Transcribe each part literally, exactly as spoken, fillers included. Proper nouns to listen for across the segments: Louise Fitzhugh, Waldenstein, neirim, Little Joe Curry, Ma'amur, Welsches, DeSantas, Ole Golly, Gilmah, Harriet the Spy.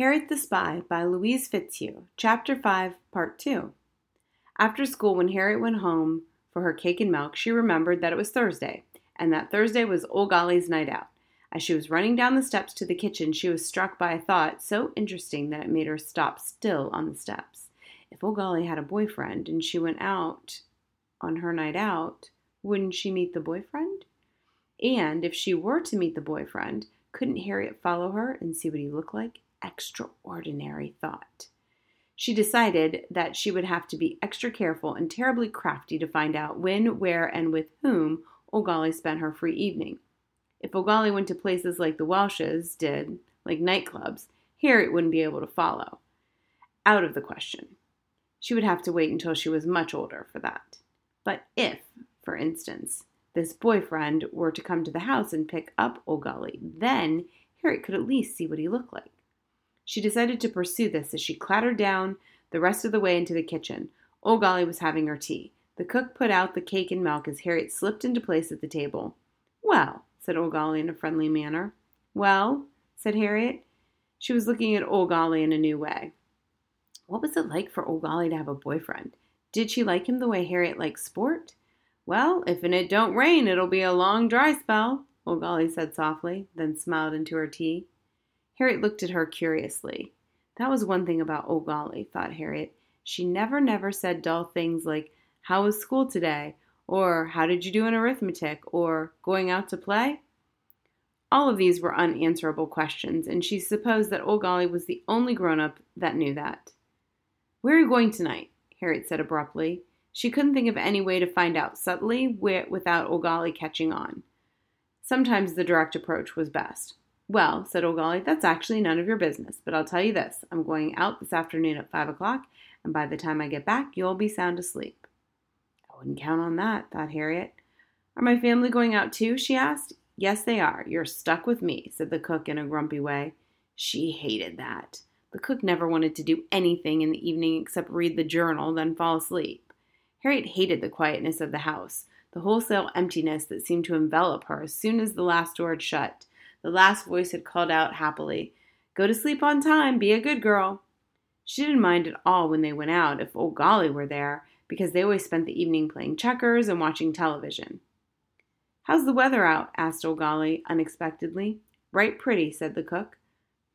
Harriet the Spy by Louise Fitzhugh, Chapter five, Part two. After school, when Harriet went home for her cake and milk, she remembered that it was Thursday, and that Thursday was Ole Golly's night out. As she was running down the steps to the kitchen, she was struck by a thought so interesting that it made her stop still on the steps. If Ole Golly had a boyfriend and she went out on her night out, wouldn't she meet the boyfriend? And if she were to meet the boyfriend, couldn't Harriet follow her and see what he looked like? Extraordinary thought. She decided that she would have to be extra careful and terribly crafty to find out when, where, and with whom Ole Golly spent her free evening. If Ole Golly went to places like the Welsches did, like nightclubs, Harriet wouldn't be able to follow. Out of the question. She would have to wait until she was much older for that. But if, for instance, this boyfriend were to come to the house and pick up Ole Golly, then Harriet could at least see what he looked like. She decided to pursue this as she clattered down the rest of the way into the kitchen. Ole Golly was having her tea. The cook put out the cake and milk as Harriet slipped into place at the table. "Well," said Ole Golly in a friendly manner. "Well," said Harriet. She was looking at Ole Golly in a new way. What was it like for Ole Golly to have a boyfriend? Did she like him the way Harriet liked sport? "Well, if it don't rain, it'll be a long dry spell," Ole Golly said softly, then smiled into her tea. Harriet looked at her curiously. That was one thing about Ole Golly, thought Harriet. She never, never said dull things like, "How was school today?" or "How did you do in arithmetic?" or "Going out to play?" All of these were unanswerable questions, and she supposed that Ole Golly was the only grown-up that knew that. "Where are you going tonight?" Harriet said abruptly. She couldn't think of any way to find out subtly without Ole Golly catching on. Sometimes the direct approach was best. "Well," said Ole Golly, "that's actually none of your business, but I'll tell you this. I'm going out this afternoon at five o'clock, and by the time I get back, you'll be sound asleep." "I wouldn't count on that," thought Harriet. "Are my family going out too?" she asked. "Yes, they are. You're stuck with me," said the cook in a grumpy way. She hated that. The cook never wanted to do anything in the evening except read the journal, then fall asleep. Harriet hated the quietness of the house, the wholesale emptiness that seemed to envelop her as soon as the last door had shut. The last voice had called out happily, "Go to sleep on time, be a good girl." She didn't mind at all when they went out if Ole Golly were there, because they always spent the evening playing checkers and watching television. "How's the weather out?" asked Ole Golly unexpectedly. "Right pretty," said the cook.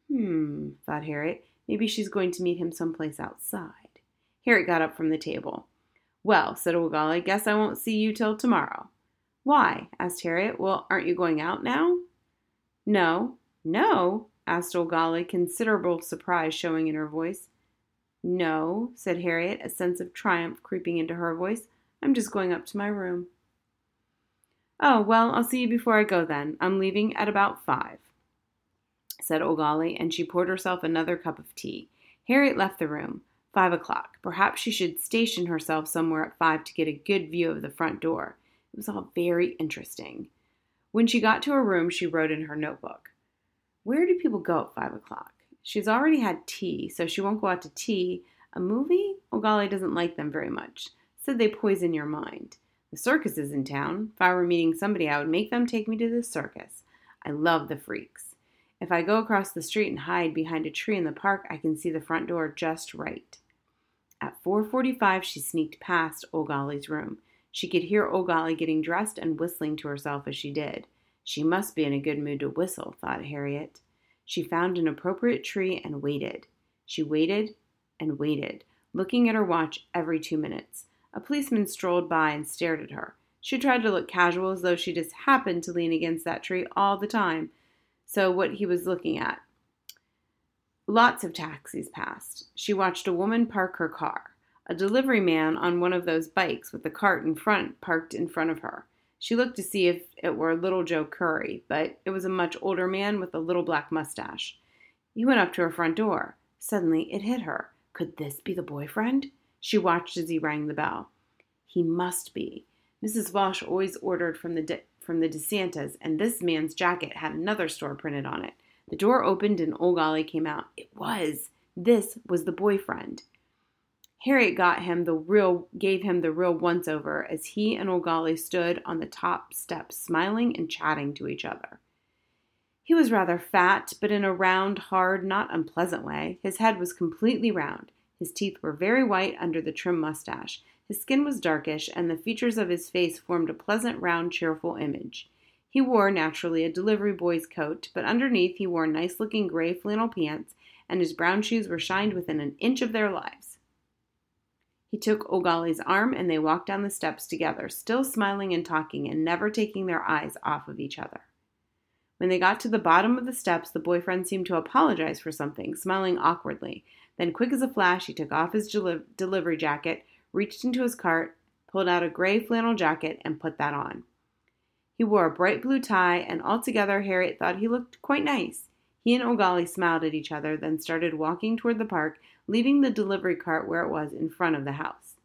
Hmm, thought Harriet, maybe she's going to meet him someplace outside. Harriet got up from the table. "Well," said Ole Golly, "guess I won't see you till tomorrow." "Why?" asked Harriet. "Well, aren't you going out now?" "No." "No?" asked Ole Golly, considerable surprise showing in her voice. "No," said Harriet, a sense of triumph creeping into her voice. "I'm just going up to my room." "Oh, well, I'll see you before I go then. I'm leaving at about five," said Ole Golly, and she poured herself another cup of tea. Harriet left the room. Five o'clock. Perhaps she should station herself somewhere at five to get a good view of the front door. It was all very interesting. When she got to her room, she wrote in her notebook, "Where do people go at five o'clock? She's already had tea, so she won't go out to tea. A movie? Ole Golly doesn't like them very much. Said they poison your mind. The circus is in town. If I were meeting somebody, I would make them take me to the circus. I love the freaks. If I go across the street and hide behind a tree in the park, I can see the front door just right." At four forty-five, she sneaked past Ole Golly's room. She could hear Ole Golly getting dressed and whistling to herself as she did. She must be in a good mood to whistle, thought Harriet. She found an appropriate tree and waited. She waited and waited, looking at her watch every two minutes. A policeman strolled by and stared at her. She tried to look casual, as though she just happened to lean against that tree all the time. So what he was looking at. Lots of taxis passed. She watched a woman park her car. A delivery man on one of those bikes with a cart in front parked in front of her. She looked to see if it were Little Joe Curry, but it was a much older man with a little black mustache. He went up to her front door. Suddenly it hit her. Could this be the boyfriend? She watched as he rang the bell. He must be. Missus Walsh always ordered from the de- from the DeSantas, and this man's jacket had another store printed on it. The door opened and Ole Golly came out. It was. This was the boyfriend. Harriet got him the real, gave him the real once-over as he and Ole Golly stood on the top steps, smiling and chatting to each other. He was rather fat, but in a round, hard, not unpleasant way. His head was completely round. His teeth were very white under the trim mustache. His skin was darkish, and the features of his face formed a pleasant, round, cheerful image. He wore, naturally, a delivery boy's coat, but underneath he wore nice-looking gray flannel pants, and his brown shoes were shined within an inch of their lives. He took Ole Golly's arm, and they walked down the steps together, still smiling and talking, and never taking their eyes off of each other. When they got to the bottom of the steps, the boyfriend seemed to apologize for something, smiling awkwardly. Then, quick as a flash, he took off his deli- delivery jacket, reached into his cart, pulled out a gray flannel jacket, and put that on. He wore a bright blue tie, and altogether Harriet thought he looked quite nice. He and Ole Golly smiled at each other, then started walking toward the park, leaving the delivery cart where it was in front of the house.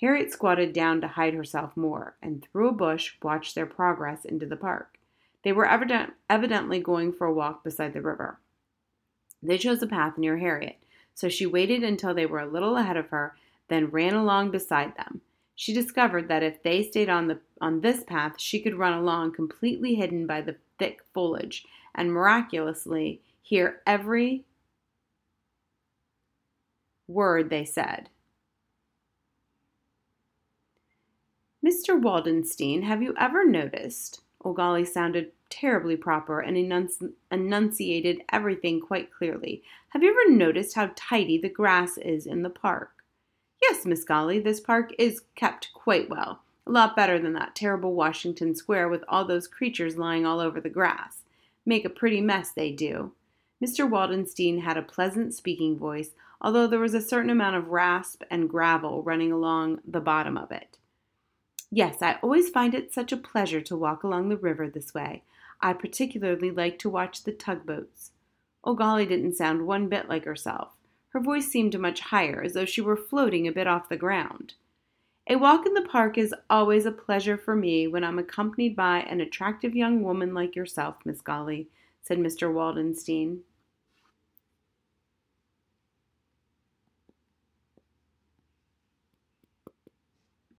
Harriet squatted down to hide herself more, and through a bush watched their progress into the park. They were evident, evidently going for a walk beside the river. They chose a path near Harriet, so she waited until they were a little ahead of her, then ran along beside them. She discovered that if they stayed on the on this path, she could run along completely hidden by the thick foliage, and miraculously hear every word they said. "Mister Waldenstein, have you ever noticed..." Ole Golly sounded terribly proper and enunci- enunciated everything quite clearly. "Have you ever noticed how tidy the grass is in the park?" "Yes, Miss Golly, this park is kept quite well. A lot better than that terrible Washington Square with all those creatures lying all over the grass. Make a pretty mess, they do." Mister Waldenstein had a pleasant speaking voice, although there was a certain amount of rasp and gravel running along the bottom of it. "Yes, I always find it such a pleasure to walk along the river this way. I particularly like to watch the tugboats." Ole Golly didn't sound one bit like herself. Her voice seemed much higher, as though she were floating a bit off the ground. "A walk in the park is always a pleasure for me when I'm accompanied by an attractive young woman like yourself, Miss Golly," said Mister Waldenstein.